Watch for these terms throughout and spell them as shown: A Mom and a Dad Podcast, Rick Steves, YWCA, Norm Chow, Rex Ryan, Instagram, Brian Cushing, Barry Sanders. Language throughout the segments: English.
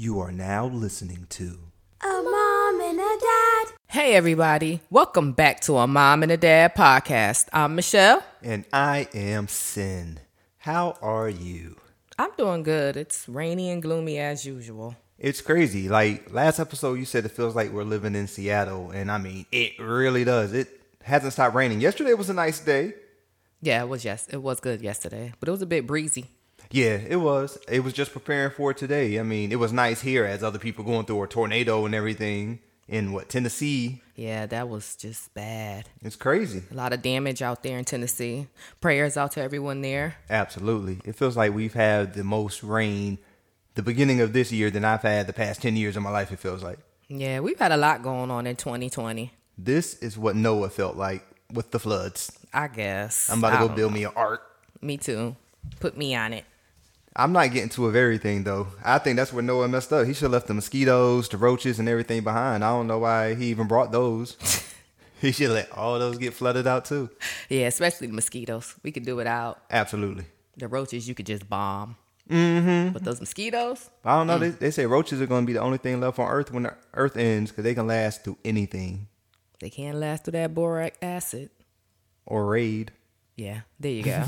You are now listening to A Mom and a Dad. Hey everybody, welcome back to A Mom and a Dad Podcast. I'm Michelle. And I am Sin. How are you? I'm doing good. It's rainy and gloomy as usual. It's crazy. Like last episode you said it feels like we're living in Seattle. And I mean, it really does. It hasn't stopped raining. Yesterday was a nice day. Yeah, it was. Yes, it was good yesterday. But it was a bit breezy. Yeah, it was. It was just preparing for today. I mean, it was nice here as other people going through a tornado and everything in, Tennessee? Yeah, that was just bad. It's crazy. A lot of damage out there in Tennessee. Prayers out to everyone there. Absolutely. It feels like we've had the most rain the beginning of this year than I've had the past 10 years of my life, it feels like. Yeah, we've had a lot going on in 2020. This is what Noah felt like with the floods. I guess. I'm about to go build me an ark. Me too. Put me on it. I'm not getting to of everything, though. I think that's where Noah messed up. He should have left the mosquitoes, the roaches, and everything behind. I don't know why he even brought those. He should let all those get flooded out, too. Yeah, especially the mosquitoes. We could do without. Absolutely. The roaches, you could just bomb. Mm-hmm. But those mosquitoes? I don't know. They say roaches are going to be the only thing left on Earth when the Earth ends because they can last through anything. They can't last through that boric acid. Or Raid. Yeah, there you go.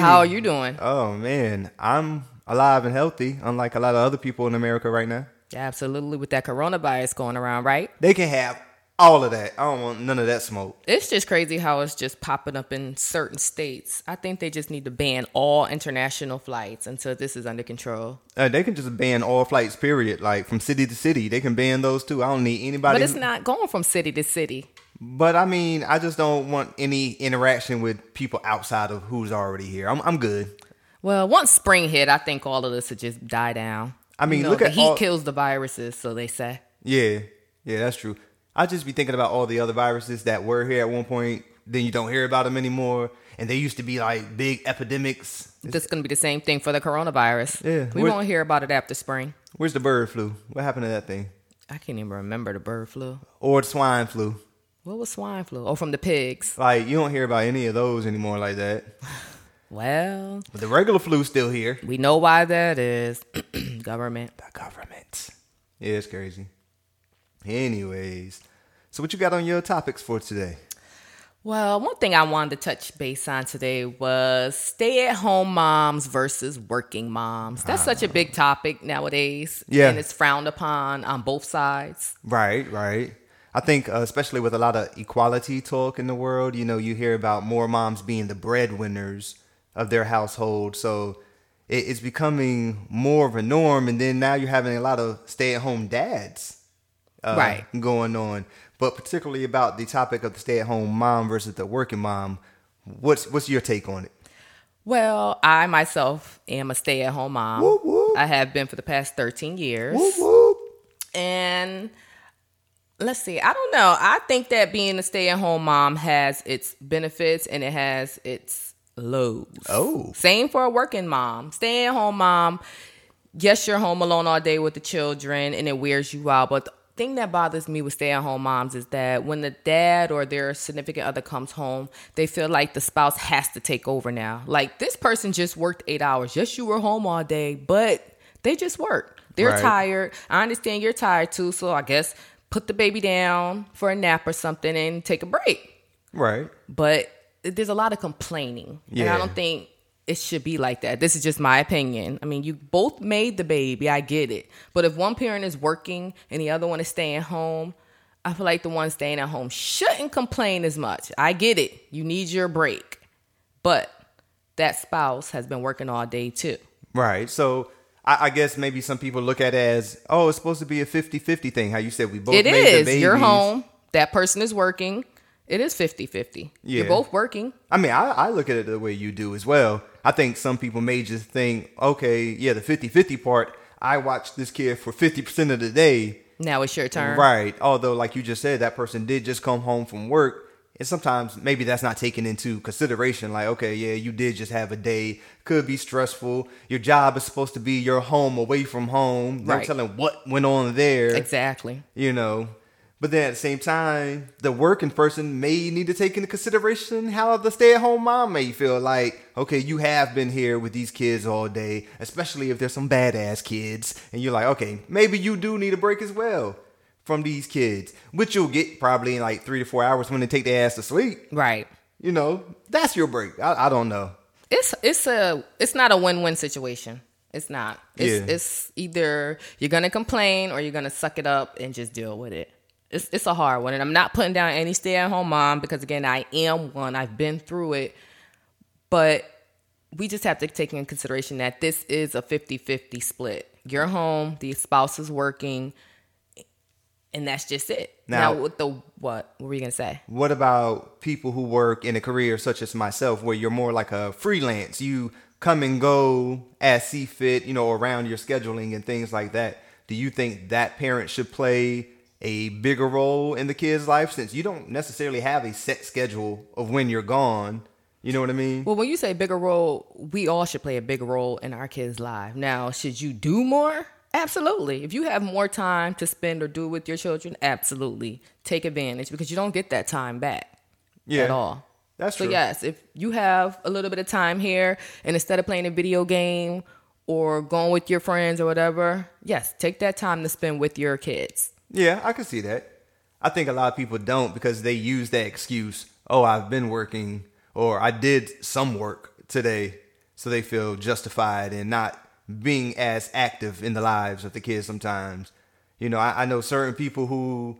How are you doing? Oh, man. I'm alive and healthy, unlike a lot of other people in America right now. Absolutely, with that coronavirus going around, right? They can have all of that. I don't want none of that smoke. It's just crazy how it's just popping up in certain states. I think they just need to ban all international flights until this is under control. They can just ban all flights, period. Like, from city to city. They can ban those, too. I don't need anybody. But it's not going from city to city. But, I mean, I just don't want any interaction with people outside of who's already here. I'm good. Well, once spring hit, I think all of this would just die down. I mean, look at the heat kills the viruses, so they say. Yeah. Yeah, that's true. I just be thinking about all the other viruses that were here at one point. Then you don't hear about them anymore. And they used to be like big epidemics. This is going to be the same thing for the coronavirus. Yeah. We won't hear about it after spring. Where's the bird flu? What happened to that thing? I can't even remember the bird flu. Or the swine flu. What was swine flu? Oh, from the pigs. Like, you don't hear about any of those anymore like that. Well. But the regular flu's still here. We know why that is. Government. The government. Yeah, it's crazy. Anyways. So what you got on your topics for today? Well, one thing I wanted to touch base on today was stay-at-home moms versus working moms. That's such a big topic nowadays. Yeah. And it's frowned upon on both sides. Right, right. I think especially with a lot of equality talk in the world, you know, you hear about more moms being the breadwinners of their household. So it's becoming more of a norm. And then now you're having a lot of stay-at-home dads going on. But particularly about the topic of the stay-at-home mom versus the working mom, what's your take on it? Well, I myself am a stay-at-home mom. Whoop, whoop. I have been for the past 13 years. Whoop, whoop. And... let's see. I don't know. I think that being a stay-at-home mom has its benefits and it has its lows. Oh. Same for a working mom. Stay-at-home mom, yes, you're home alone all day with the children and it wears you out. But the thing that bothers me with stay-at-home moms is that when the dad or their significant other comes home, they feel like the spouse has to take over now. Like, this person just worked 8 hours. Yes, you were home all day, but they just worked. They're tired. I understand you're tired too, so I guess... put the baby down for a nap or something and take a break. Right. But there's a lot of complaining. Yeah. And I don't think it should be like that. This is just my opinion. I mean, you both made the baby. I get it. But if one parent is working and the other one is staying home, I feel like the one staying at home shouldn't complain as much. I get it. You need your break. But that spouse has been working all day too. Right. So... I guess maybe some people look at it as, oh, it's supposed to be a 50-50 thing. How you said we both made the babies. It is. You're home. That person is working. It is 50-50. Yeah. You're both working. I mean, I look at it the way you do as well. I think some people may just think, okay, yeah, the 50-50 part, I watched this kid for 50% of the day. Now it's your turn. Right. Although, like you just said, that person did just come home from work. And sometimes maybe that's not taken into consideration. Like, okay, yeah, you did just have a day. Could be stressful. Your job is supposed to be your home away from home. Right. No telling what went on there. Exactly. You know, But then at the same time, the working person may need to take into consideration how the stay-at-home mom may feel like, okay, you have been here with these kids all day, especially if there's some badass kids. And you're like, okay, maybe you do need a break as well from these kids, which you'll get probably in like 3 to 4 hours when they take their ass to sleep. Right. You know, that's your break. I don't know. It's not a win-win situation. It's not. It's either you're going to complain or you're going to suck it up and just deal with it. It's a hard one, and I'm not putting down any stay-at-home mom because, again, I am one. I've been through it, but we just have to take into consideration that this is a 50-50 split. You're home, the spouse is working, and that's just it. Now with the what were you going to say? What about people who work in a career such as myself where you're more like a freelance? You come and go as see fit, you know, around your scheduling and things like that. Do you think that parent should play a bigger role in the kid's life since you don't necessarily have a set schedule of when you're gone? You know what I mean? Well, when you say bigger role, we all should play a big role in our kids' lives. Now, should you do more? Absolutely. If you have more time to spend or do with your children, absolutely. Take advantage because you don't get that time back at all. That's true. So yes, if you have a little bit of time here and instead of playing a video game or going with your friends or whatever, yes, take that time to spend with your kids. Yeah, I can see that. I think a lot of people don't because they use that excuse, oh, I've been working or I did some work today. So they feel justified in not being as active in the lives of the kids sometimes. You know, I know certain people who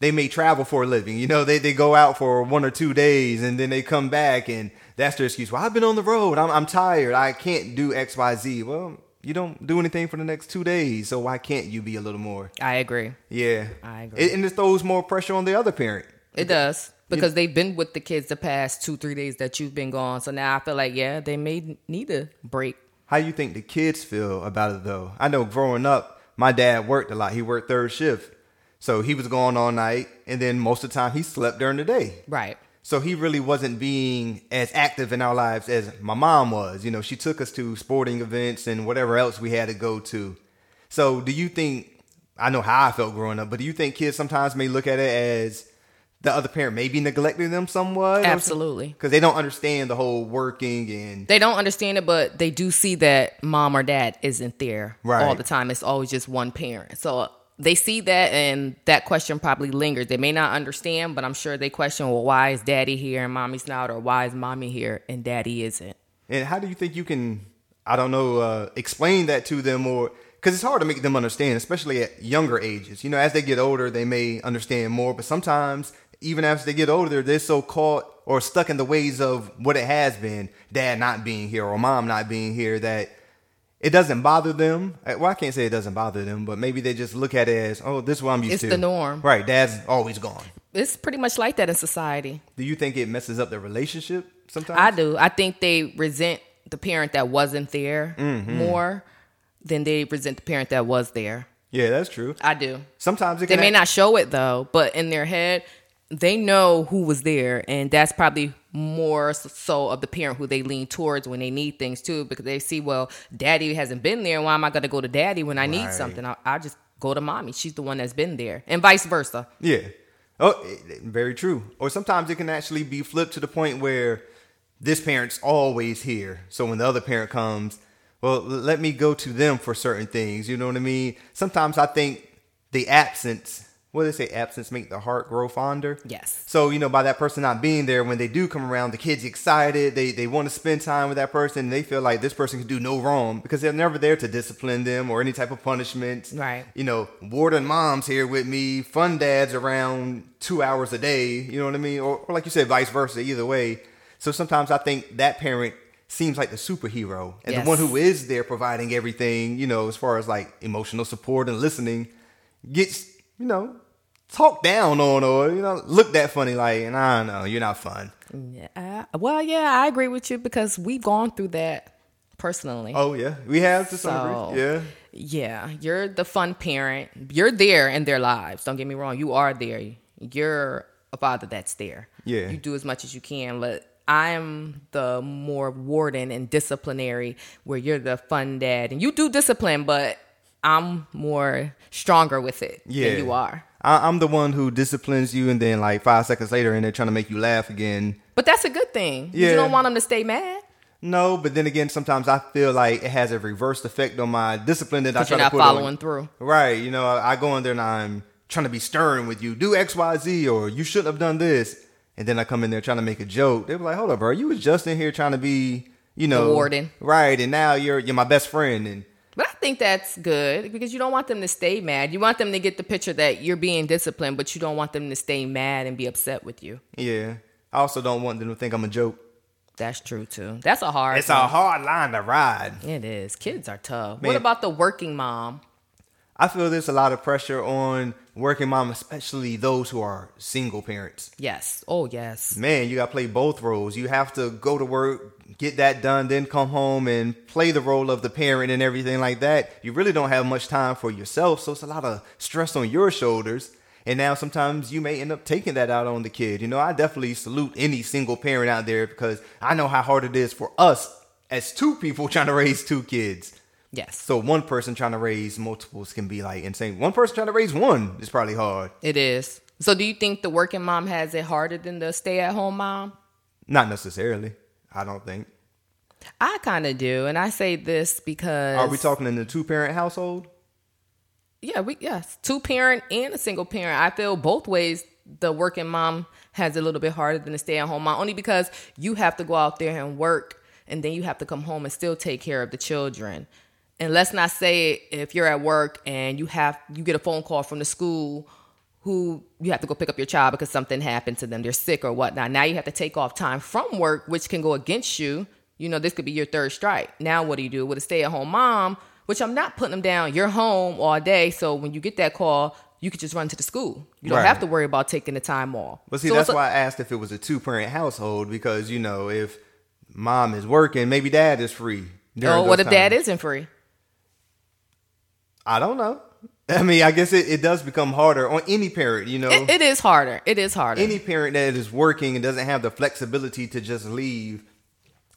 they may travel for a living. You know, they go out for 1 or 2 days and then they come back and that's their excuse. Well, I've been on the road. I'm tired. I can't do X, Y, Z. Well, you don't do anything for the next 2 days, so why can't you be a little more? I agree. Yeah. I agree. And it throws more pressure on the other parent. It does, because they've been with the kids the past 2-3 days that you've been gone, so now I feel like, yeah, they may need a break. How you think the kids feel about it, though? I know growing up, my dad worked a lot. He worked third shift, so he was gone all night, and then most of the time he slept during the day. Right. So he really wasn't being as active in our lives as my mom was. You know, she took us to sporting events and whatever else we had to go to. So do you think, I know how I felt growing up, but do you think kids sometimes may look at it as the other parent maybe neglecting them somewhat? Absolutely. Because they don't understand the whole working and... They don't understand it, but they do see that mom or dad isn't there all the time. It's always just one parent. So they see that, and that question probably lingers. They may not understand, but I'm sure they question, well, why is daddy here and mommy's not, or why is mommy here and daddy isn't? And how do you think you can, I don't know, explain that to them? Or because it's hard to make them understand, especially at younger ages. You know, as they get older, they may understand more, but sometimes even as they get older, they're so caught or stuck in the ways of what it has been, dad not being here or mom not being here, that it doesn't bother them. Well, I can't say it doesn't bother them, but maybe they just look at it as, oh, this is what I'm used to. It's the norm. Right. Dad's always gone. It's pretty much like that in society. Do you think it messes up the relationship sometimes? I do. I think they resent the parent that wasn't there more than they resent the parent that was there. Yeah, that's true. I do. Sometimes it can may not show it, though, but in their head, they know who was there, and that's probably more so of the parent who they lean towards when they need things too, because they see, well, daddy hasn't been there. Why am I going to go to daddy when I need something? I just go to mommy. She's the one that's been there, and vice versa. Yeah. Oh, very true. Or sometimes it can actually be flipped to the point where this parent's always here. So when the other parent comes, well, let me go to them for certain things. You know what I mean? Sometimes I think the absence... Well, they say absence make the heart grow fonder. Yes. So, you know, by that person not being there, when they do come around, the kid's excited. They want to spend time with that person. And they feel like this person can do no wrong because they're never there to discipline them or any type of punishment. Right. You know, warden mom's here with me. Fun dad's around 2 hours a day. You know what I mean? Or like you said, vice versa, either way. So sometimes I think that parent seems like the superhero and the one who is there providing everything, you know, as far as like emotional support and listening gets... you know, talk down on or, you know, look that funny like, nah, no, you're not fun. Yeah. Well, yeah, I agree with you because we've gone through that personally. Oh, yeah. We have to some degree. Yeah. Yeah. You're the fun parent. You're there in their lives. Don't get me wrong. You are there. You're a father that's there. Yeah. You do as much as you can. But I'm the more warden and disciplinary where you're the fun dad. And you do discipline, but... I'm more stronger with it than you are. I'm the one who disciplines you, and then like 5 seconds later, and they're trying to make you laugh again. But that's a good thing. Yeah. You don't want them to stay mad. No, but then again, sometimes I feel like it has a reverse effect on my discipline that I try to put on. Because you're not following through. Right. You know, I go in there and I'm trying to be stern with you. Do X, Y, Z, or you shouldn't have done this. And then I come in there trying to make a joke. They were like, hold up, bro. You was just in here trying to be, you know. Rewarding. Right. And now you're my best friend. And But I think that's good because you don't want them to stay mad. You want them to get the picture that you're being disciplined, but you don't want them to stay mad and be upset with you. Yeah. I also don't want them to think I'm a joke. That's true, too. That's a hard It's thing. A hard line to ride. It is. Kids are tough. Man, what about the working mom? I feel there's a lot of pressure on working mom, especially those who are single parents. Yes. Oh, yes. Man, you got to play both roles. You have to go to work, get that done, then come home and play the role of the parent and everything like that. You really don't have much time for yourself, so it's a lot of stress on your shoulders. And now sometimes you may end up taking that out on the kid. You know, I definitely salute any single parent out there because I know how hard it is for us as two people trying to raise two kids. Yes. So one person trying to raise multiples can be like insane. One person trying to raise one is probably hard. It is. So do you think the working mom has it harder than the stay-at-home mom? Not necessarily. I don't think. I kind of do. And I say this because... Are we talking in the two-parent household? Yeah, yes, two parent and a single parent. I feel both ways. The working mom has it a little bit harder than the stay at home mom, only because you have to go out there and work, and then you have to come home and still take care of the children. And let's not say if you're at work and you get a phone call from the school who you have to go pick up your child because something happened to them, they're sick or whatnot. Now you have to take off time from work, which can go against you. You know, this could be your third strike. Now what do you do with a stay at home mom? Which I'm not putting them down. You're home all day, so when you get that call, you could just run to the school. You don't have to worry about taking the time off. But see, so that's why I asked if it was a two-parent household because, you know, if mom is working, maybe dad is free. Oh, what if dad isn't free? I don't know. I mean, I guess it does become harder on any parent, you know. It is harder. It is harder. Any parent that is working and doesn't have the flexibility to just leave.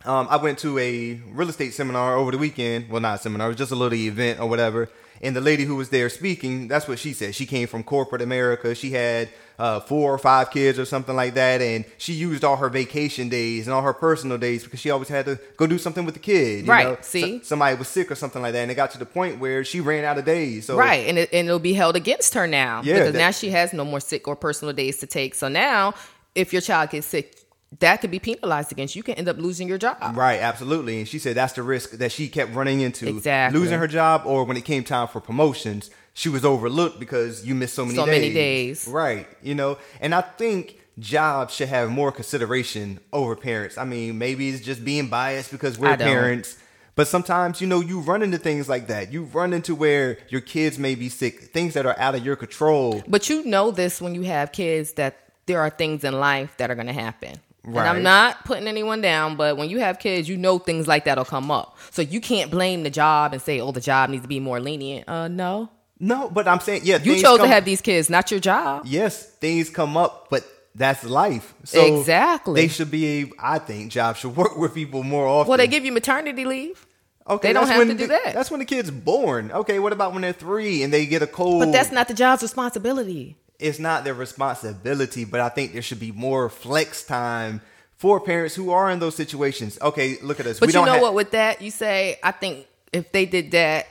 I went to a real estate seminar over the weekend. Well, not a seminar. It was just a little event or whatever. And the lady who was there speaking, that's what she said. She came from corporate America. She had 4 or 5 kids or something like that. And she used all her vacation days and all her personal days because she always had to go do something with the kid. You know? See? Somebody was sick or something like that. And it got to the point where she ran out of days. So And it'll be held against her now. Yeah, because now she has no more sick or personal days to take. So now if your child gets sick, that could be penalized against you. You can end up losing your job. Right, absolutely. And she said that's the risk that she kept running into. Exactly. Losing her job, or when it came time for promotions, she was overlooked because you missed so many days. Right, you know. And I think jobs should have more consideration over parents. I mean, maybe it's just being biased because we're parents. But sometimes, you know, you run into things like that. You run into where your kids may be sick, things that are out of your control. But you know this when you have kids, that there are things in life that are going to happen. Right. And I'm not putting anyone down, but when you have kids, you know things like that will come up. So you can't blame the job and say, oh, the job needs to be more lenient. No. No, but I'm saying, yeah. You chose to have these kids, not your job. Yes, things come up, but that's life. So exactly. They should be, I think, jobs should work with people more often. Well, they give you maternity leave. Okay, they don't have to do that. That's when the kid's born. Okay, what about when they're 3 and they get a cold? But that's not the job's responsibility. It's not their responsibility, but I think there should be more flex time for parents who are in those situations. Okay, look at us. But what, with that, you say, I think if they did that,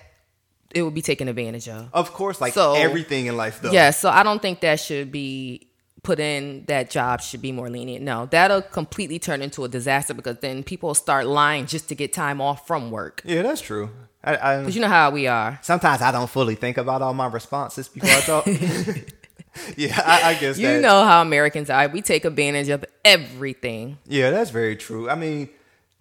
it would be taken advantage of. Of course, like everything in life, though. Yeah, so I don't think that should be put in, that job should be more lenient. No, that'll completely turn into a disaster because then people start lying just to get time off from work. Yeah, that's true. Because you know how we are. Sometimes I don't fully think about all my responses before I talk. Yeah, I guess that. You know how Americans are. We take advantage of everything. Yeah, that's very true. I mean,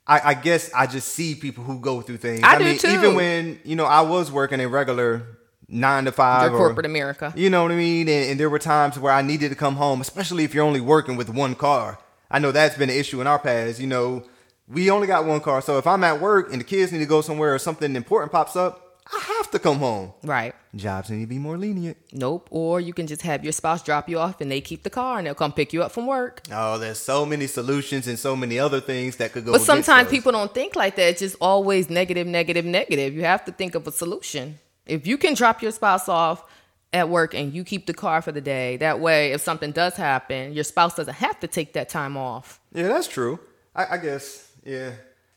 I guess I just see people who go through things. I do mean, too. Even when, you know, I was working a regular 9 to 5. Corporate America. You know what I mean? And there were times where I needed to come home, especially if you're only working with one car. I know that's been an issue in our past. You know, we only got one car. So if I'm at work and the kids need to go somewhere or something important pops up, I have to come home. Right. Jobs need to be more lenient. Nope. Or you can just have your spouse drop you off and they keep the car and they'll come pick you up from work. Oh, there's so many solutions and so many other things that could go. But sometimes people don't think like that. It's just always negative, negative, negative. You have to think of a solution. If you can drop your spouse off at work and you keep the car for the day. That way, if something does happen, your spouse doesn't have to take that time off. Yeah, that's true. I guess, yeah.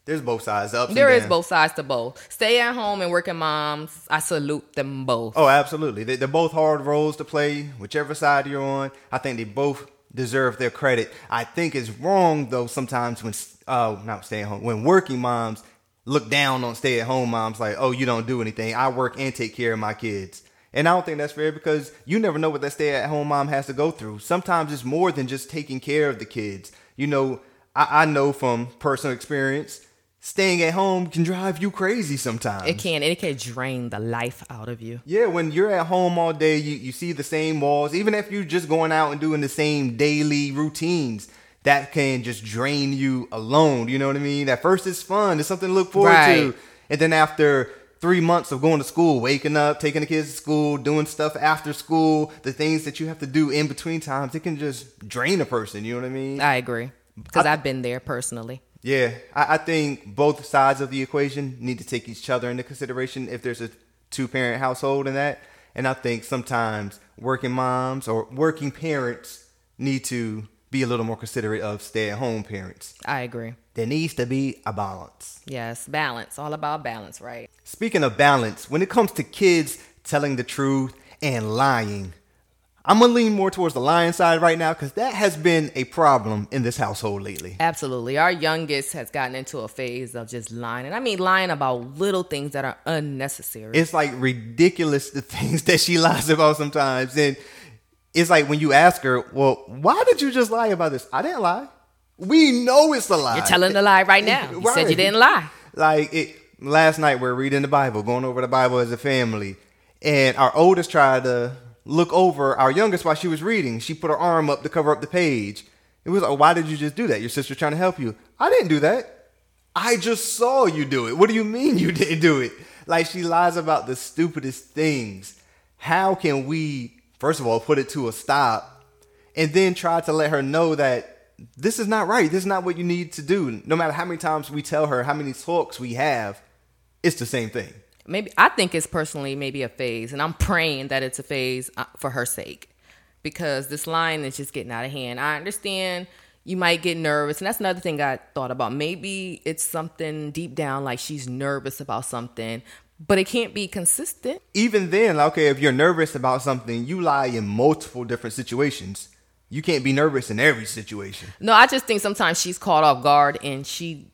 There's both sides. There is both sides to both. Stay at home and working moms, I salute them both. Oh, absolutely. They're both hard roles to play, whichever side you're on. I think they both deserve their credit. I think it's wrong, though, sometimes when, not stay at home, when working moms look down on stay-at-home moms like, oh, you don't do anything. I work and take care of my kids. And I don't think that's fair because you never know what that stay-at-home mom has to go through. Sometimes it's more than just taking care of the kids. You know, I know from personal experience, staying at home can drive you crazy sometimes. It can. And it can drain the life out of you. Yeah, when you're at home all day, you see the same walls. Even if you're just going out and doing the same daily routines, that can just drain you alone. You know what I mean? At first, it's fun. It's something to look forward to. And then after 3 months of going to school, waking up, taking the kids to school, doing stuff after school, the things that you have to do in between times, it can just drain a person. You know what I mean? I agree. Because I've been there personally. Yeah. I think both sides of the equation need to take each other into consideration if there's a two-parent household in that. And I think sometimes working moms or working parents need to be a little more considerate of stay-at-home parents. I agree. There needs to be a balance. Yes, balance. All about balance, right? Speaking of balance, when it comes to kids telling the truth and lying, I'm going to lean more towards the lying side right now because that has been a problem in this household lately. Absolutely. Our youngest has gotten into a phase of just lying. And I mean lying about little things that are unnecessary. It's like ridiculous the things that she lies about sometimes. And it's like when you ask her, well, why did you just lie about this? I didn't lie. We know it's a lie. You're telling the lie right now. You said you didn't lie. Like last night, we're reading the Bible, going over the Bible as a family. And our oldest tried to look over our youngest while she was reading. She put her arm up to cover up the page. It was like, why did you just do that? Your sister's trying to help you. I didn't do that. I just saw you do it. What do you mean you didn't do it? Like she lies about the stupidest things. How can we, first of all, put it to a stop and then try to let her know that this is not right. This is not what you need to do. No matter how many times we tell her, how many talks we have, it's the same thing. Maybe I think it's personally maybe a phase, and I'm praying that it's a phase for her sake because this line is just getting out of hand. I understand you might get nervous, and that's another thing I thought about. Maybe it's something deep down, like she's nervous about something, but it can't be consistent. Even then, okay, if you're nervous about something, you lie in multiple different situations. You can't be nervous in every situation. No, I just think sometimes she's caught off guard and she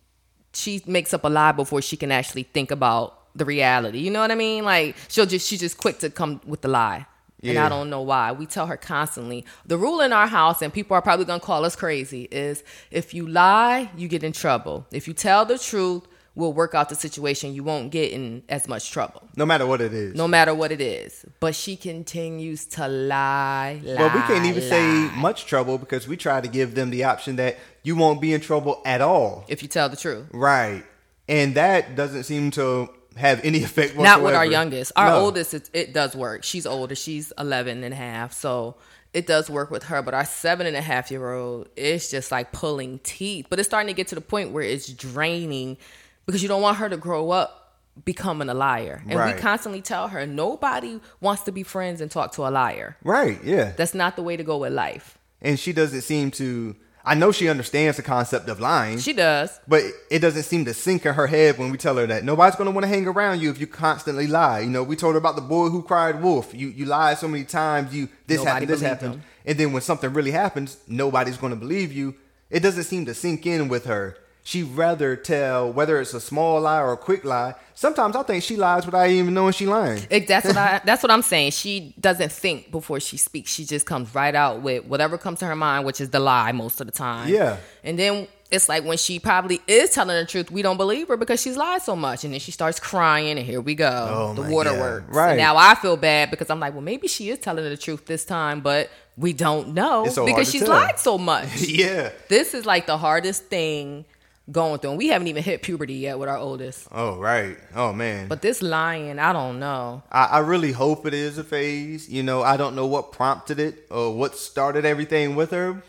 makes up a lie before she can actually think about the reality. You know what I mean? Like she's just quick to come with the lie. Yeah. And I don't know why. We tell her constantly. The rule in our house, and people are probably going to call us crazy, is if you lie, you get in trouble. If you tell the truth, we'll work out the situation. You won't get in as much trouble. No matter what it is. No matter what it is. But she continues to lie. Well, we can't even say much trouble because we try to give them the option that you won't be in trouble at all. If you tell the truth. Right. And that doesn't seem to have any effect whatsoever. Not with our youngest. Our oldest, it does work. She's older. She's 11 and a half. So it does work with her, but our 7.5-year-old, it's just like pulling teeth. But it's starting to get to the point where it's draining. Because you don't want her to grow up becoming a liar. And we constantly tell her, nobody wants to be friends and talk to a liar. Right, yeah. That's not the way to go with life. And she doesn't seem to... I know she understands the concept of lying. She does. But it doesn't seem to sink in her head when we tell her that. Nobody's going to want to hang around you if you constantly lie. You know, we told her about the boy who cried wolf. You lied so many times. This happened. And then when something really happens, nobody's going to believe you. It doesn't seem to sink in with her. She'd rather tell whether it's a small lie or a quick lie. Sometimes I think she lies without even knowing she's lying. That's what I'm saying. She doesn't think before she speaks. She just comes right out with whatever comes to her mind, which is the lie most of the time. Yeah. And then it's like when she probably is telling the truth, we don't believe her because she's lied so much. And then she starts crying and here we go. Oh, the waterworks. Right. And now I feel bad because I'm like, well, maybe she is telling the truth this time, but we don't know because she's lied so much. Yeah. This is like the hardest thing going through, and we haven't even hit puberty yet with our oldest. Oh, right. Oh, man. But this lying, I don't know. I really hope it is a phase. You know, I don't know what prompted it or what started everything with her,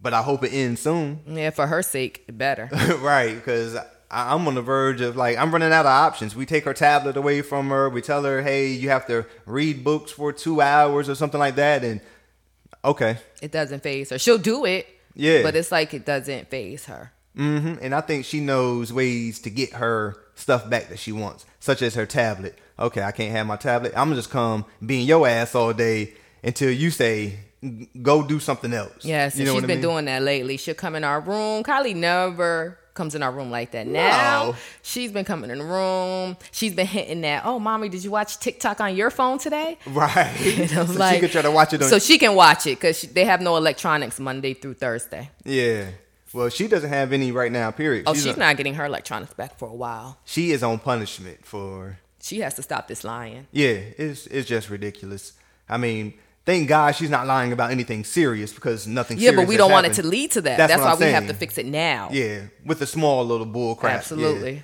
but I hope it ends soon. Yeah, for her sake, better. Right, because I'm on the verge of, like, I'm running out of options. We take her tablet away from her. We tell her, hey, you have to read books for 2 hours or something like that. And okay. It doesn't phase her. She'll do it. Yeah. But it's like it doesn't phase her. Mm-hmm. And I think she knows ways to get her stuff back that she wants, such as her tablet. Okay, I can't have my tablet. I'm going to just come being your ass all day until you say, go do something else. Yes, yeah, so she's been doing that lately. She'll come in our room. Kylie never comes in our room like that now. No. She's been coming in the room. She's been hinting that, oh, mommy, did you watch TikTok on your phone today? Right. So like, she can try to watch it. So she can watch it because they have no electronics Monday through Thursday. Yeah. Well, she doesn't have any right now, period. Oh, she's not getting her electronics back for a while. She is on punishment for... She has to stop this lying. Yeah, it's just ridiculous. I mean... Thank God she's not lying about anything serious because nothing serious. Yeah, but we don't want it to lead to that. That's why we have to fix it now. Yeah, with a small little bull crap. Absolutely.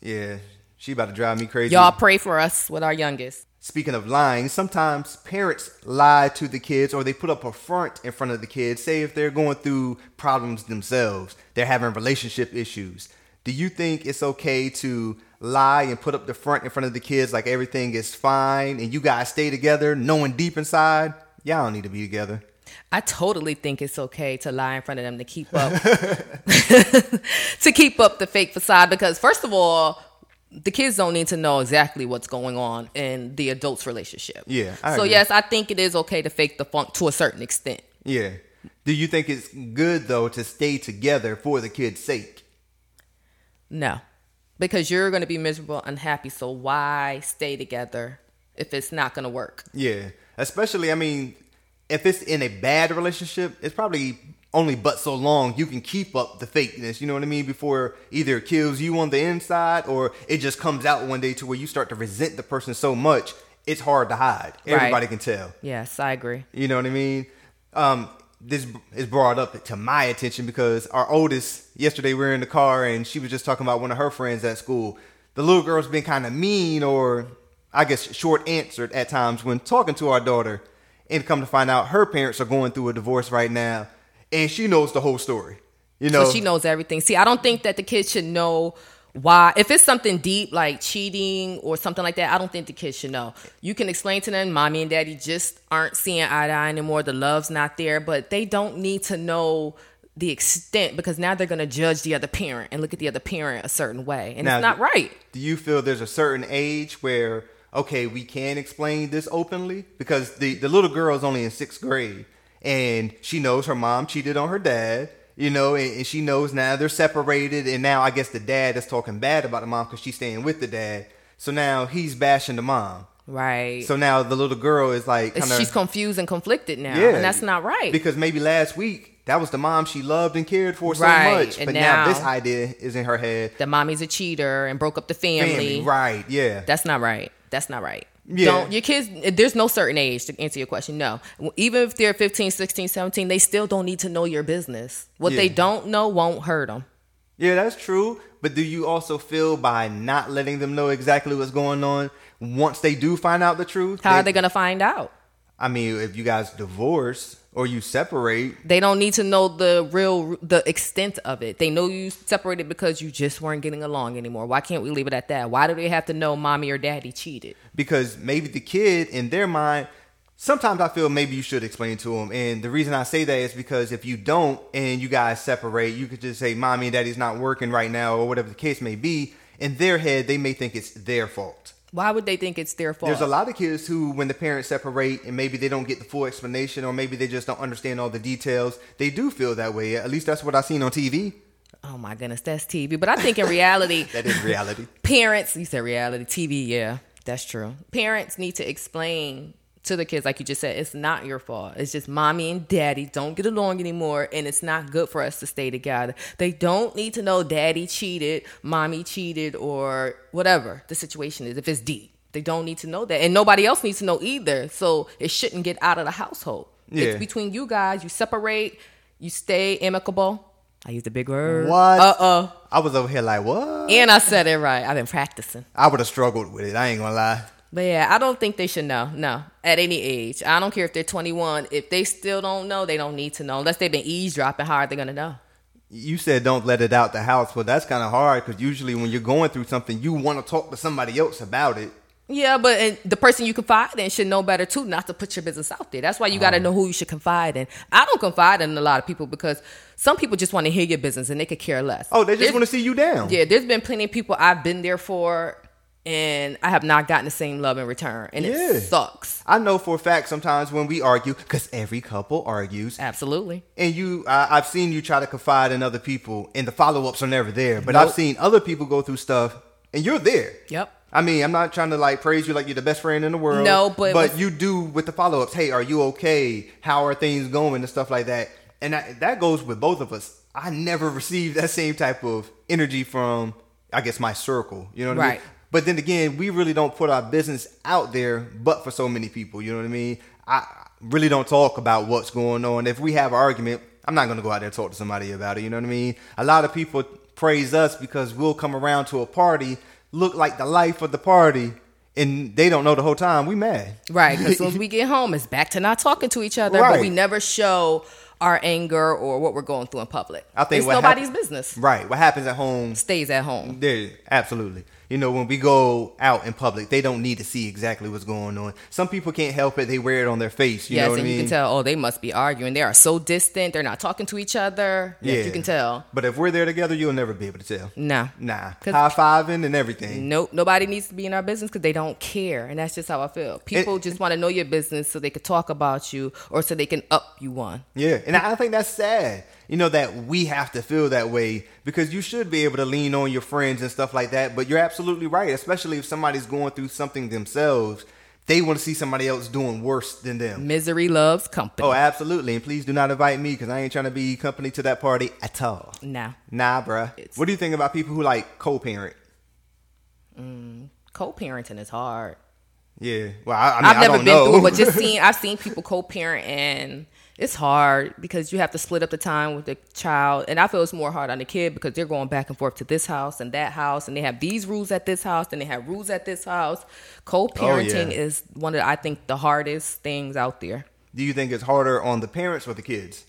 Yeah, she about to drive me crazy. Y'all pray for us with our youngest. Speaking of lying, sometimes parents lie to the kids or they put up a front in front of the kids, say if they're going through problems themselves, they're having relationship issues. Do you think it's okay to lie and put up the front in front of the kids like everything is fine and you guys stay together knowing deep inside y'all don't need to be together? I totally think it's okay to lie in front of them to keep up to keep up the fake facade, because first of all, the kids don't need to know exactly what's going on in the adult's relationship. Yeah, I agree. Yes, I think it is okay to fake the funk to a certain extent. Yeah. Do you think it's good though to stay together for the kids' sake? No. Because you're going to be miserable, unhappy. So why stay together if it's not going to work? Yeah. Especially, I mean, if it's in a bad relationship, it's probably only but so long you can keep up the fakeness. You know what I mean? Before either it kills you on the inside or it just comes out one day to where you start to resent the person so much, it's hard to hide. Right. Everybody can tell. Yes, I agree. You know what I mean? This is brought up to my attention because our oldest, yesterday we were in the car and she was just talking about one of her friends at school. The little girl's been kind of mean, or I guess short answered at times when talking to our daughter, and come to find out her parents are going through a divorce right now and she knows the whole story. You know, so she knows everything. See, I don't think that the kids should know why. If it's something deep like cheating or something like that, I don't think the kids should know. You can explain to them, mommy and daddy just aren't seeing eye to eye anymore. The love's not there, but they don't need to know the extent, because now they're going to judge the other parent and look at the other parent a certain way. And now, it's not right. Do you feel there's a certain age where, okay, we can explain this openly? Because the little girl is only in 6th grade and she knows her mom cheated on her dad. You know, and she knows now they're separated. And now I guess the dad is talking bad about the mom because she's staying with the dad. So now he's bashing the mom. Right. So now the little girl is like, kinda, she's confused and conflicted now. Yeah, and that's not right. Because maybe last week, that was the mom she loved and cared for so much. And but now this idea is in her head. The mommy's a cheater and broke up the family. Right. Yeah. That's not right. That's not right. Yeah. Don't, your kids, there's no certain age to answer your question. No. Even if they're 15, 16, 17, they still don't need to know your business. What they don't know won't hurt them. Yeah, that's true. But do you also feel by not letting them know exactly what's going on, once they do find out the truth? How are they going to find out? I mean, if you guys divorce or you separate, they don't need to know the extent of it. They know you separated because you just weren't getting along anymore. Why can't we leave it at that? Why do they have to know mommy or daddy cheated? Because maybe the kid in their mind, sometimes I feel maybe you should explain to them. And the reason I say that is because if you don't and you guys separate, you could just say mommy and daddy's not working right now or whatever the case may be. In their head, they may think it's their fault. Why would they think it's their fault? There's a lot of kids who, when the parents separate and maybe they don't get the full explanation or maybe they just don't understand all the details, they do feel that way. At least that's what I've seen on TV. Oh, my goodness. That's TV. But I think in reality... That is reality. Parents... You said reality. TV, yeah. That's true. Parents need to explain to the kids, like you just said, it's not your fault. It's just mommy and daddy don't get along anymore and it's not good for us to stay together. They don't need to know daddy cheated, mommy cheated, or whatever the situation is. If it's deep, they don't need to know that. And nobody else needs to know either. So it shouldn't get out of the household. Yeah. It's between you guys. You separate, you stay amicable. I used a big word. What? I was over here like, what? And I said it right. I've been practicing. I would have struggled with it. I ain't gonna lie. But yeah, I don't think they should know. No, at any age. I don't care if they're 21. If they still don't know, they don't need to know. Unless they've been eavesdropping, how are they going to know? You said don't let it out the house, but that's kind of hard because usually when you're going through something, you want to talk to somebody else about it. Yeah, but the person you confide in should know better, too, not to put your business out there. That's why you got to know who you should confide in. I don't confide in a lot of people because some people just want to hear your business and they could care less. Oh, they just want to see you down. Yeah, there's been plenty of people I've been there for and I have not gotten the same love in return. And it sucks. I know for a fact sometimes when we argue, because every couple argues. Absolutely. And I've seen you try to confide in other people and the follow-ups are never there. But I've seen other people go through stuff and you're there. Yep. I mean, I'm not trying to like praise you like you're the best friend in the world. No, but you do with the follow-ups. Hey, are you okay? How are things going? And stuff like that. And that goes with both of us. I never received that same type of energy from, I guess, my circle. You know what I mean? But then again, we really don't put our business out there but for so many people. You know what I mean? I really don't talk about what's going on. If we have an argument, I'm not going to go out there and talk to somebody about it. You know what I mean? A lot of people praise us because we'll come around to a party, look like the life of the party, and they don't know the whole time we mad. Right, because as soon as we get home, it's back to not talking to each other, but we never show our anger or what we're going through in public. I think it's nobody's business. Right, what happens at home stays at home. There, absolutely. You know, when we go out in public, they don't need to see exactly what's going on. Some people can't help it. They wear it on their face. You know what I mean? Yes, and you can tell, oh, they must be arguing. They are so distant. They're not talking to each other. Yeah. Yes, you can tell. But if we're there together, you'll never be able to tell. No. Nah. High-fiving and everything. Nope. Nobody needs to be in our business because they don't care. And that's just how I feel. People just want to know your business so they can talk about you or so they can up you one. Yeah. And I think that's sad. You know, that we have to feel that way because you should be able to lean on your friends and stuff like that. But you're absolutely right, especially if somebody's going through something themselves. They want to see somebody else doing worse than them. Misery loves company. Oh, absolutely. And please do not invite me because I ain't trying to be company to that party at all. Nah. Nah, bruh. What do you think about people who like co-parent? Co-parenting is hard. Yeah. Well, I mean, I've never been through it, but I've seen people co-parent and it's hard because you have to split up the time with the child. And I feel it's more hard on the kid because they're going back and forth to this house and that house. And they have these rules at this house and they have rules at this house. Co-parenting is one of, I think, the hardest things out there. Do you think it's harder on the parents or the kids?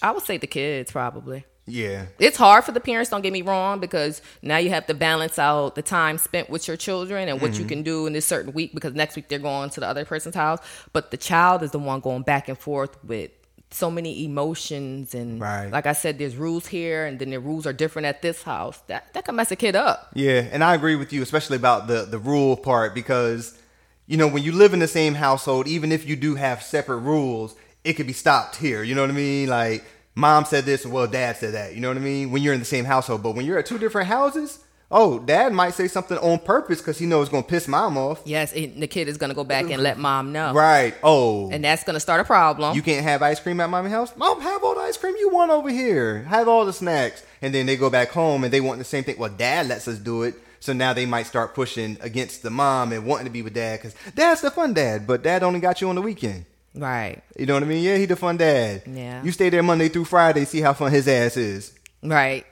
I would say the kids probably. Yeah. It's hard for the parents, don't get me wrong, because now you have to balance out the time spent with your children and what you can do in this certain week because next week they're going to the other person's house. But the child is the one going back and forth with so many emotions. And like I said, there's rules here and then the rules are different at this house. That can mess a kid up. Yeah. And I agree with you, especially about the rule part, because, you know, when you live in the same household, even if you do have separate rules, it could be stopped here. You know what I mean? Like, Mom said this, well, Dad said that. You know what I mean? When you're in the same household. But when you're at two different houses, oh, Dad might say something on purpose because he knows it's going to piss Mom off. Yes, and the kid is going to go back and let Mom know. Right. Oh. And that's going to start a problem. You can't have ice cream at Mommy's house? Mom, have all the ice cream you want over here. Have all the snacks. And then they go back home and they want the same thing. Well, Dad lets us do it. So now they might start pushing against the mom and wanting to be with Dad because Dad's the fun dad, but Dad only got you on the weekend. Right. You know what I mean? Yeah, he the fun dad. Yeah. You stay there Monday through Friday, see how fun his ass is. Right.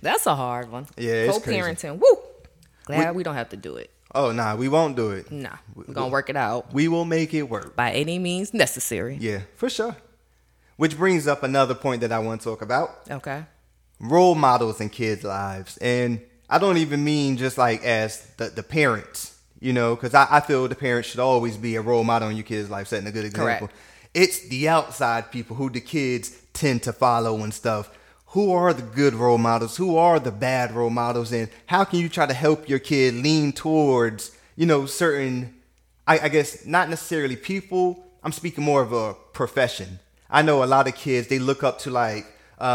That's a hard one. Yeah, it's co-parenting. Crazy. Woo! Glad we don't have to do it. Oh, nah, we won't do it. Nah, we're going to work it out. We will make it work. By any means necessary. Yeah, for sure. Which brings up another point that I want to talk about. Okay. Role models in kids' lives. And I don't even mean just like as the parents. You know, because I feel the parents should always be a role model in your kids' life, setting a good example. Correct. It's the outside people who the kids tend to follow and stuff. Who are the good role models? Who are the bad role models? And how can you try to help your kid lean towards, you know, certain, I guess, not necessarily people. I'm speaking more of a profession. I know a lot of kids, they look up to like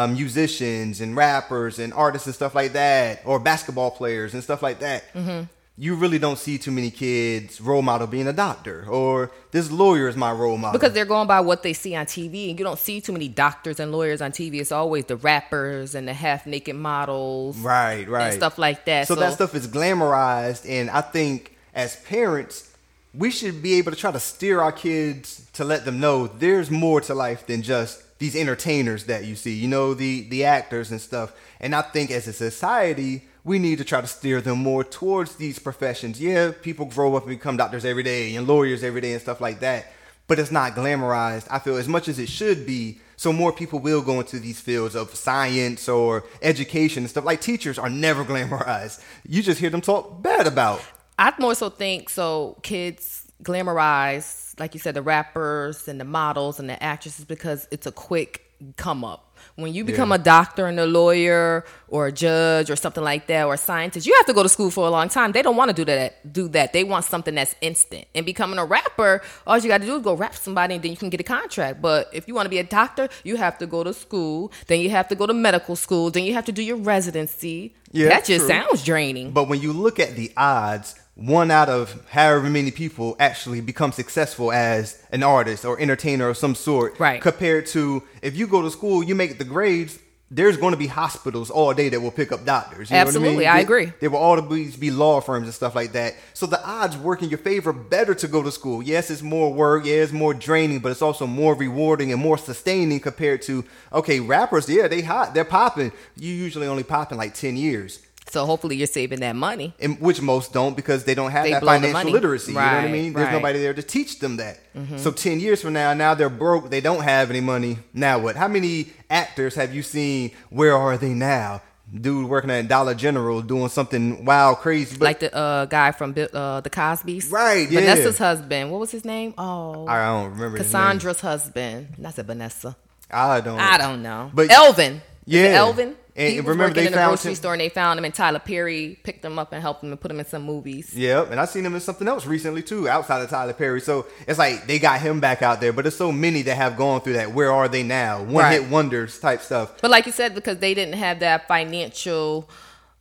musicians and rappers and artists and stuff like that, or basketball players and stuff like that. Mm-hmm. You really don't see too many kids role model being a doctor or this lawyer is my role model. Because they're going by what they see on TV and you don't see too many doctors and lawyers on TV. It's always the rappers and the half naked models. Right, right. And stuff like that. So that stuff is glamorized. And I think as parents, we should be able to try to steer our kids to let them know there's more to life than just these entertainers that you see, you know, the actors and stuff. And I think as a society, we need to try to steer them more towards these professions. Yeah, people grow up and become doctors every day and lawyers every day and stuff like that. But it's not glamorized, I feel, as much as it should be. So more people will go into these fields of science or education and stuff. Like, teachers are never glamorized. You just hear them talk bad about. I more so think, so kids glamorize, like you said, the rappers and the models and the actresses because it's a quick come up. When you become a doctor and a lawyer or a judge or something like that, or a scientist, you have to go to school for a long time. They don't want to do that. They want something that's instant. And becoming a rapper, all you got to do is go rap somebody and then you can get a contract. But if you want to be a doctor, you have to go to school. Then you have to go to medical school. Then you have to do your residency. Yeah, that just sounds draining. But when you look at the odds, one out of however many people actually become successful as an artist or entertainer of some sort. Right. Compared to if you go to school, you make the grades, there's going to be hospitals all day that will pick up doctors. You Absolutely. Know what I mean? I agree. There will always be law firms and stuff like that. So the odds work in your favor better to go to school. Yes, it's more work. Yeah, it's more draining, but it's also more rewarding and more sustaining compared to, okay, rappers, yeah, they hot. They're popping. You usually only pop in like 10 years. So hopefully you're saving that money. And which most don't, because they don't have that financial literacy. Right, you know what I mean? There's nobody there to teach them that. Mm-hmm. So 10 years from now they're broke. They don't have any money. Now what? How many actors have you seen? Where are they now? Dude working at Dollar General doing something wild, crazy. But like the guy from the Cosby's. Right, yeah. Vanessa's husband. What was his name? Oh, I don't remember Cassandra's husband. That's a Vanessa. I don't know. But Elvin. Yeah. Elvin. And remember, they found him in the grocery store, and they found him, and Tyler Perry picked him up and helped him and put him in some movies. Yep, and I seen him in something else recently too, outside of Tyler Perry. So it's like they got him back out there, but there's so many that have gone through that. Where are they now? One-hit wonders type stuff. But like you said, because they didn't have that financial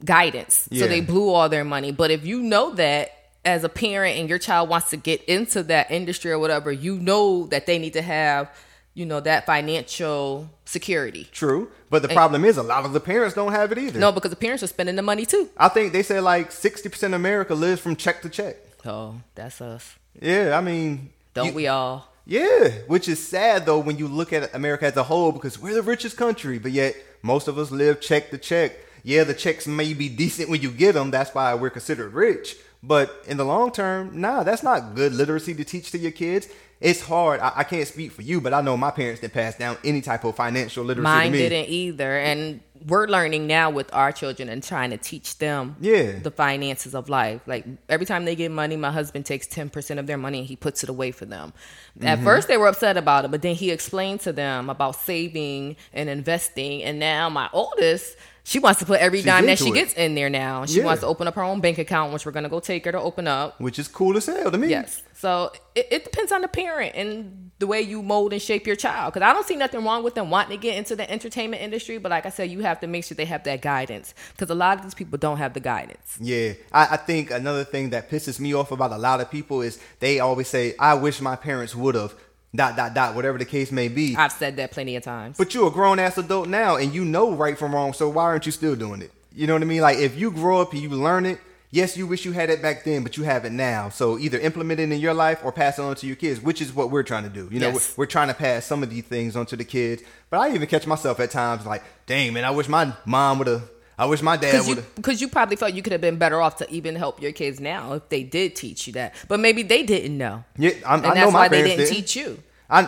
guidance, so they blew all their money. But if you know that as a parent, and your child wants to get into that industry or whatever, you know that they need to have, you know, that financial security. True. But the problem is a lot of the parents don't have it either. No, because the parents are spending the money too. I think they say like 60% of America lives from check to check. Oh, that's us. Yeah, I mean. Don't we all? Yeah, which is sad though when you look at America as a whole, because we're the richest country, but yet most of us live check to check. Yeah, the checks may be decent when you get them. That's why we're considered rich. But in the long term, nah, that's not good literacy to teach to your kids. It's hard. I can't speak for you, but I know my parents didn't pass down any type of financial literacy to me. Mine didn't either. And we're learning now with our children and trying to teach them the finances of life. Like every time they get money, my husband takes 10% of their money and he puts it away for them. At first they were upset about it, but then he explained to them about saving and investing. And now my oldest, she wants to put every dime that she gets in there now. And she wants to open up her own bank account, which we're going to go take her to open up. Which is cool as hell to me. Yes. So it depends on the parent and the way you mold and shape your child. Because I don't see nothing wrong with them wanting to get into the entertainment industry. But like I said, you have to make sure they have that guidance. Because a lot of these people don't have the guidance. Yeah. I think another thing that pisses me off about a lot of people is they always say, I wish my parents would have. ... whatever the case may be. I've said that plenty of times. But you're a grown-ass adult now, and you know right from wrong, so why aren't you still doing it? You know what I mean? Like, if you grow up and you learn it, yes, you wish you had it back then, but you have it now. So either implement it in your life or pass it on to your kids, which is what we're trying to do. You know, we're trying to pass some of these things on to the kids. But I even catch myself at times like, dang, man, I wish my mom would have... I wish my dad would have. Because you probably felt you could have been better off to even help your kids now if they did teach you that. But maybe they didn't know. Yeah, I know my parents didn't. And that's why they didn't teach you.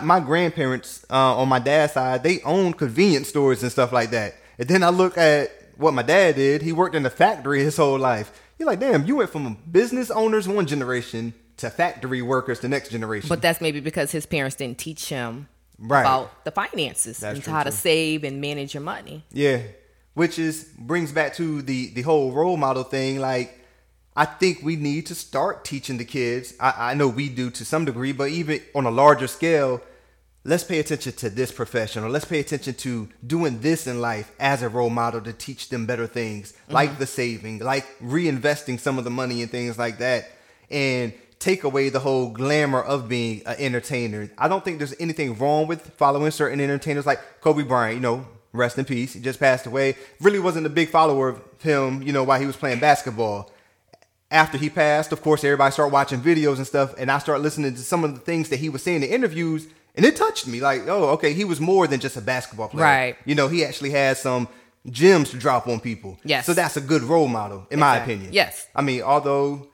My grandparents on my dad's side, they owned convenience stores and stuff like that. And then I look at what my dad did. He worked in a factory his whole life. You're like, damn, you went from business owners one generation to factory workers the next generation. But that's maybe because his parents didn't teach him about the finances and how to save and manage your money. Yeah. Which brings back to the whole role model thing. Like, I think we need to start teaching the kids. I know we do to some degree, but even on a larger scale, let's pay attention to this profession, or let's pay attention to doing this in life as a role model to teach them better things, like the saving, like reinvesting some of the money and things like that. And take away the whole glamour of being an entertainer. I don't think there's anything wrong with following certain entertainers like Kobe Bryant, you know, rest in peace. He just passed away. Really wasn't a big follower of him, you know, while he was playing basketball. After he passed, of course, everybody started watching videos and stuff. And I started listening to some of the things that he was saying in interviews. And it touched me like, oh, okay, he was more than just a basketball player. Right. You know, he actually had some gems to drop on people. Yes. So that's a good role model, in my opinion. Yes. I mean, although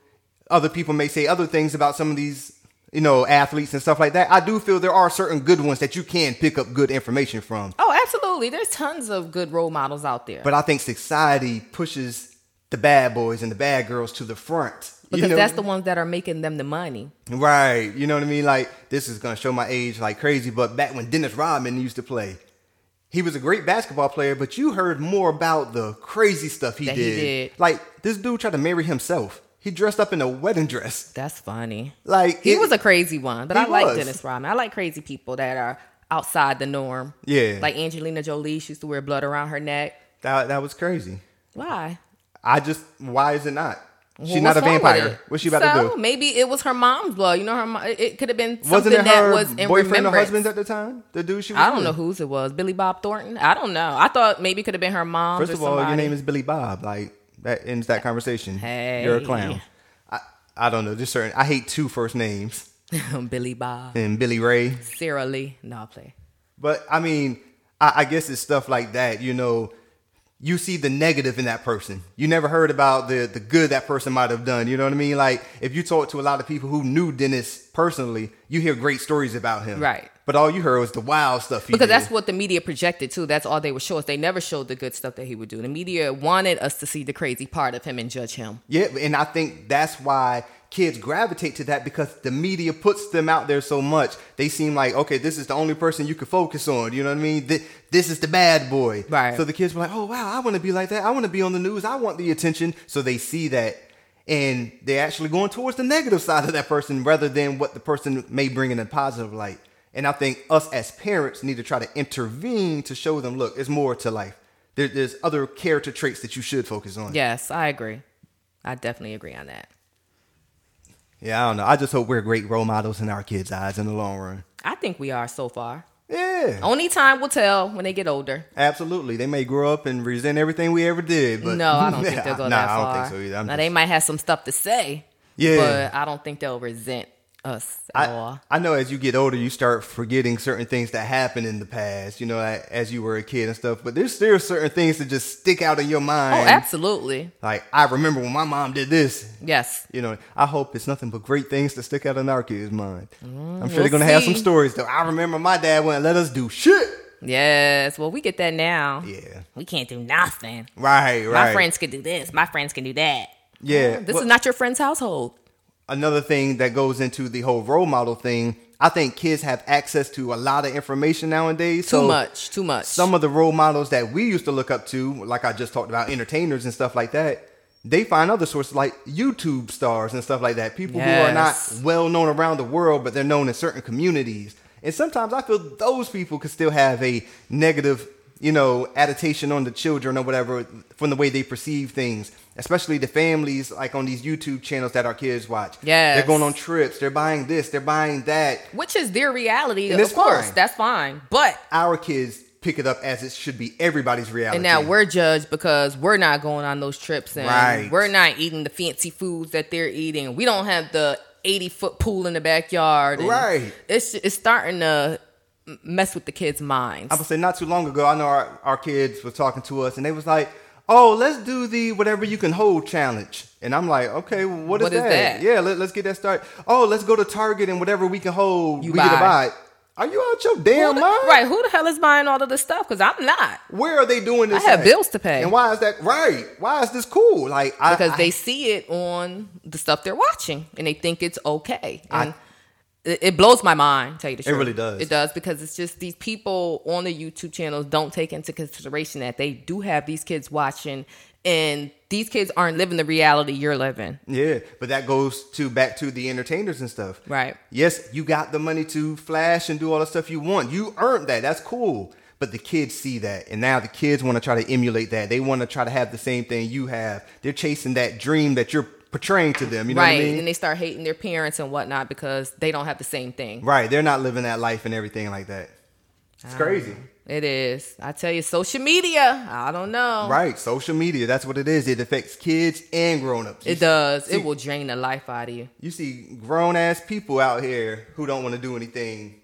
other people may say other things about some of these you know, athletes and stuff like that, I do feel there are certain good ones that you can pick up good information from. Oh, absolutely. There's tons of good role models out there. But I think society pushes the bad boys and the bad girls to the front. Because that's the ones that are making them the money. Right. You know what I mean? Like, this is going to show my age like crazy. But back when Dennis Rodman used to play, he was a great basketball player, but you heard more about the crazy stuff he did. Like, this dude tried to marry himself. He dressed up in a wedding dress. That's funny. Like, he was a crazy one, but I like Dennis Rodman. I like crazy people that are outside the norm. Yeah. Like Angelina Jolie, she used to wear blood around her neck. That was crazy. Why? Why is it not? Well, she's not a vampire. What's she about to do? Maybe it was her mom's blood. You know, it could have been something that was in remembrance. Wasn't it her boyfriend or husband at the time? The dude she was I don't know whose it was. Billy Bob Thornton? I don't know. I thought maybe it could have been her mom's or somebody. First of all, your name is Billy Bob. Like, that ends that conversation. Hey. You're a clown. I don't know. I hate two first names. Billy Bob. And Billy Ray. Sarah Lee. No, I'll play. But, I mean, I guess it's stuff like that, you know. You see the negative in that person. You never heard about the good that person might have done. You know what I mean? Like, if you talk to a lot of people who knew Dennis personally, you hear great stories about him. Right. But all you heard was the wild stuff he did. Because that's what the media projected, too. That's all they would show us. They never showed the good stuff that he would do. The media wanted us to see the crazy part of him and judge him. Yeah, and I think that's why kids gravitate to that, because the media puts them out there so much. They seem like, okay, this is the only person you can focus on. You know what I mean? This is the bad boy. Right. So the kids were like, oh, wow, I want to be like that. I want to be on the news. I want the attention. So they see that, and they're actually going towards the negative side of that person rather than what the person may bring in a positive light. And I think us as parents need to try to intervene to show them, look, it's more to life. There's other character traits that you should focus on. Yes, I agree. I definitely agree on that. Yeah, I don't know. I just hope we're great role models in our kids' eyes in the long run. I think we are so far. Yeah. Only time will tell when they get older. Absolutely. They may grow up and resent everything we ever did. But no, I don't think they'll go that far. No, I don't think so either. Now, they might have some stuff to say. Yeah. But I don't think they'll resent us at all. I know as you get older, you start forgetting certain things that happened in the past, you know, as you were a kid and stuff. But there's still certain things that just stick out in your mind. Oh, absolutely. Like, I remember when my mom did this. Yes. You know, I hope it's nothing but great things to stick out in our kids' mind. I'm sure they're going to have some stories, though. I remember my dad wouldn't let us do shit. Yes. Well, we get that now. Yeah. We can't do nothing. Right, right. My friends can do this. My friends can do that. Yeah. This is not your friend's household. Another thing that goes into the whole role model thing, I think kids have access to a lot of information nowadays. Too much. Some of the role models that we used to look up to, like I just talked about, entertainers and stuff like that, they find other sources like YouTube stars and stuff like that. People who are not well known around the world, but they're known in certain communities. And sometimes I feel those people could still have a negative, you know, attention on the children or whatever from the way they perceive things, especially the families, like on these YouTube channels that our kids watch. Yeah, they're going on trips. They're buying this. They're buying that. Which is their reality. And of course, that's fine. But our kids pick it up as it should be everybody's reality. And now we're judged because we're not going on those trips. And we're not eating the fancy foods that they're eating. We don't have the 80-foot pool in the backyard. And right. It's starting to mess with the kids' minds. I would say not too long ago, I know our kids were talking to us and they was like, oh, let's do the whatever you can hold challenge. And I'm like, okay, what is that? Yeah, let's get that started. Oh, let's go to Target and whatever we can hold, we get a buy. Are you out your damn mind? Right, who the hell is buying all of this stuff? Because I'm not. Where are they doing this? I have bills to pay. And why is that? Right. Why is this cool? Like, because they see it on the stuff they're watching and they think it's okay. And it blows my mind, tell you the truth. It really does. It does, because it's just these people on the YouTube channels don't take into consideration that they do have these kids watching, and these kids aren't living the reality you're living. Yeah, but that goes back to the entertainers and stuff. Right. Yes, you got the money to flash and do all the stuff you want. You earned that. That's cool. But the kids see that, and now the kids want to try to emulate that. They want to try to have the same thing you have. They're chasing that dream that you're portraying to them, you know what I mean? Right, and they start hating their parents and whatnot because they don't have the same thing. Right, they're not living that life and everything like that. It's crazy. It is. I tell you, social media, I don't know. Right, social media, that's what it is. It affects kids and grown-ups. It does. It will drain the life out of you. You see grown-ass people out here who don't want to do anything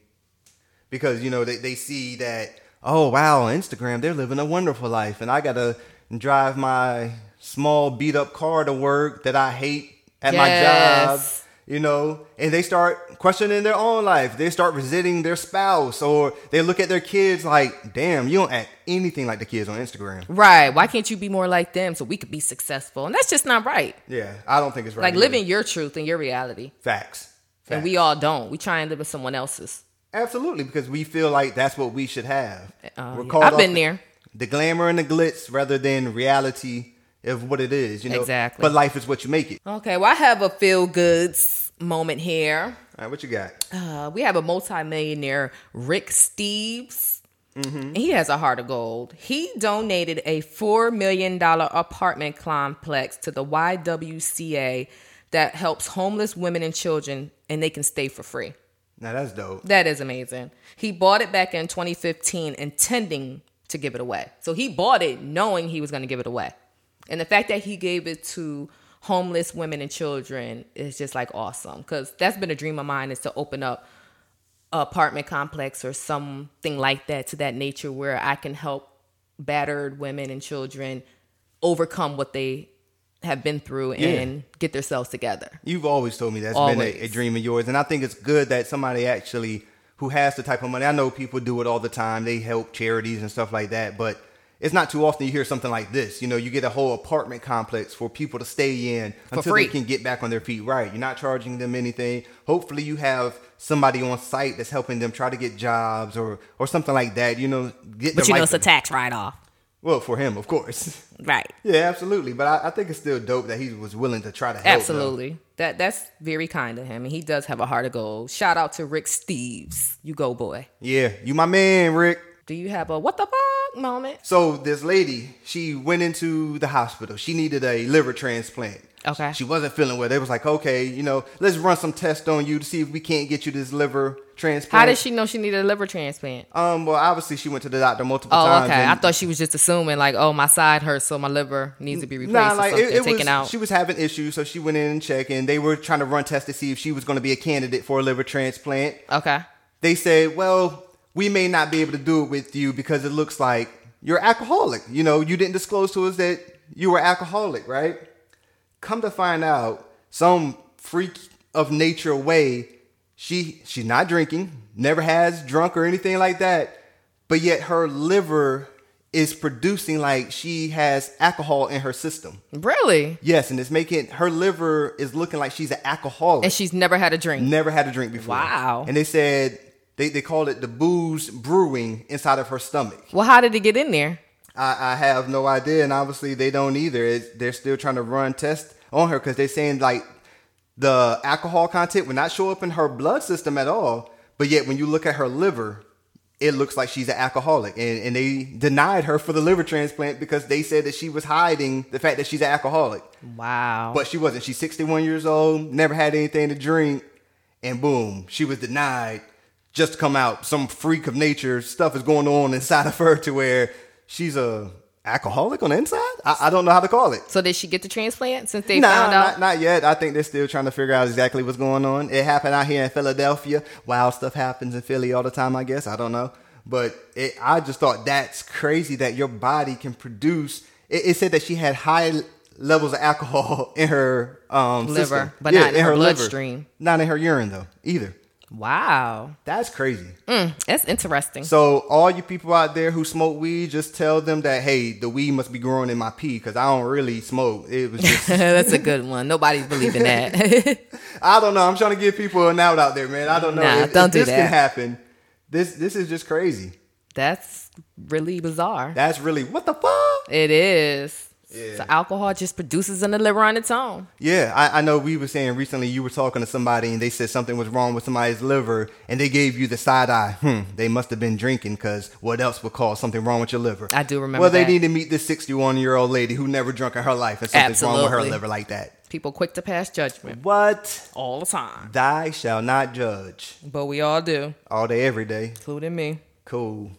because, you know, they see that, oh, wow, on Instagram, they're living a wonderful life, and I got to drive my small beat up car to work that I hate at my job. you know, and they start questioning their own life. They start resenting their spouse, or they look at their kids like, damn, you don't act anything like the kids on Instagram. Right. Why can't you be more like them so we could be successful? And that's just not right. Yeah, I don't think it's right. Like living your truth and your reality. Facts. And we all don't. We try and live with someone else's. Absolutely, because we feel like that's what we should have. I've been there. The glamour and the glitz rather than reality of what it is, you know. Exactly. But life is what you make it. Okay, well, I have a feel-goods moment here. All right, what you got? We have a multimillionaire, Rick Steves. Mm-hmm. He has a heart of gold. He donated a $4 million apartment complex to the YWCA that helps homeless women and children, and they can stay for free. Now, that's dope. That is amazing. He bought it back in 2015, intending to give it away. So he bought it knowing he was going to give it away. And the fact that he gave it to homeless women and children is just like awesome, because that's been a dream of mine, is to open up an apartment complex or something like that to that nature where I can help battered women and children overcome what they have been through and get themselves together. You've always told me that's been a dream of yours. And I think it's good that somebody actually who has the type of money. I know people do it all the time. They help charities and stuff like that. But it's not too often you hear something like this. You know, you get a whole apartment complex for people to stay in until they can get back on their feet. Right. You're not charging them anything. Hopefully you have somebody on site that's helping them try to get jobs or something like that. You know, it's a tax write-off. Well, for him, of course. Right. Yeah, absolutely. But I think it's still dope that he was willing to try to help. Absolutely. That's very kind of him. And he does have a heart of gold. Shout out to Rick Steves. You go, boy. Yeah. You my man, Rick. Do you have a what the fuck moment? So this lady, she went into the hospital. She needed a liver transplant. Okay. She wasn't feeling well. They was like, okay, you know, let's run some tests on you to see if we can't get you this liver transplant. How did she know she needed a liver transplant? Well, obviously she went to the doctor multiple times. Oh, okay. I thought she was just assuming like, oh, my side hurts, so my liver needs to be replaced or something, taken out. She was having issues, so she went in and checked, and they were trying to run tests to see if she was going to be a candidate for a liver transplant. Okay. They said, well, we may not be able to do it with you because it looks like you're alcoholic. You know, you didn't disclose to us that you were alcoholic, right? Come to find out, some freak of nature way, she's not drinking, never has drunk or anything like that, but yet her liver is producing like she has alcohol in her system. Really? Yes, and it's making her liver is looking like she's an alcoholic. And she's never had a drink. Never had a drink before. Wow. And they said they called it the booze brewing inside of her stomach. Well, how did it get in there? I have no idea, and obviously they don't either. They're still trying to run tests on her because they're saying like the alcohol content would not show up in her blood system at all, but yet when you look at her liver, it looks like she's an alcoholic, and they denied her for the liver transplant because they said that she was hiding the fact that she's an alcoholic. Wow. But she wasn't. She's 61 years old, never had anything to drink, and boom, she was denied just to come out. Some freak of nature stuff is going on inside of her to where she's a alcoholic on the inside? I don't know how to call it. So did she get the transplant since they found out? Not yet. I think they're still trying to figure out exactly what's going on. It happened out here in Philadelphia. Wild stuff happens in Philly all the time, I guess. I don't know. But I just thought that's crazy that your body can produce. It said that she had high levels of alcohol in her liver, system. But not in her bloodstream. Not in her urine, though, either. Wow. That's crazy. That's interesting. So all you people out there who smoke weed, just tell them that, hey, the weed must be growing in my pee because I don't really smoke. It was just... That's a good one. Nobody's believing that. I don't know. I'm trying to give people an out there, man. I don't know. Nah, if this can happen. This is just crazy. That's really bizarre. That's really, what the fuck? It is. Yeah. So alcohol just produces in the liver on its own. Yeah, I know we were saying recently you were talking to somebody and they said something was wrong with somebody's liver and they gave you the side eye. They must have been drinking because what else would cause something wrong with your liver? I do remember that. Well, they need to meet this 61-year-old lady who never drunk in her life and something's wrong with her liver like that. People quick to pass judgment. What? All the time. Thy shall not judge. But we all do. All day, every day. Including me. Cool.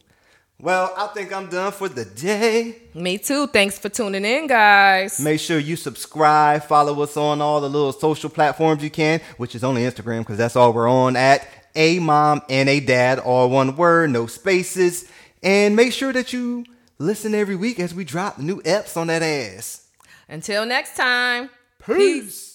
Well, I think I'm done for the day. Me too. Thanks for tuning in, guys. Make sure you subscribe. Follow us on all the little social platforms you can, which is only Instagram because that's all we're on at. A Mom and a Dad, all one word, no spaces. And make sure that you listen every week as we drop new eps on that ass. Until next time. Peace.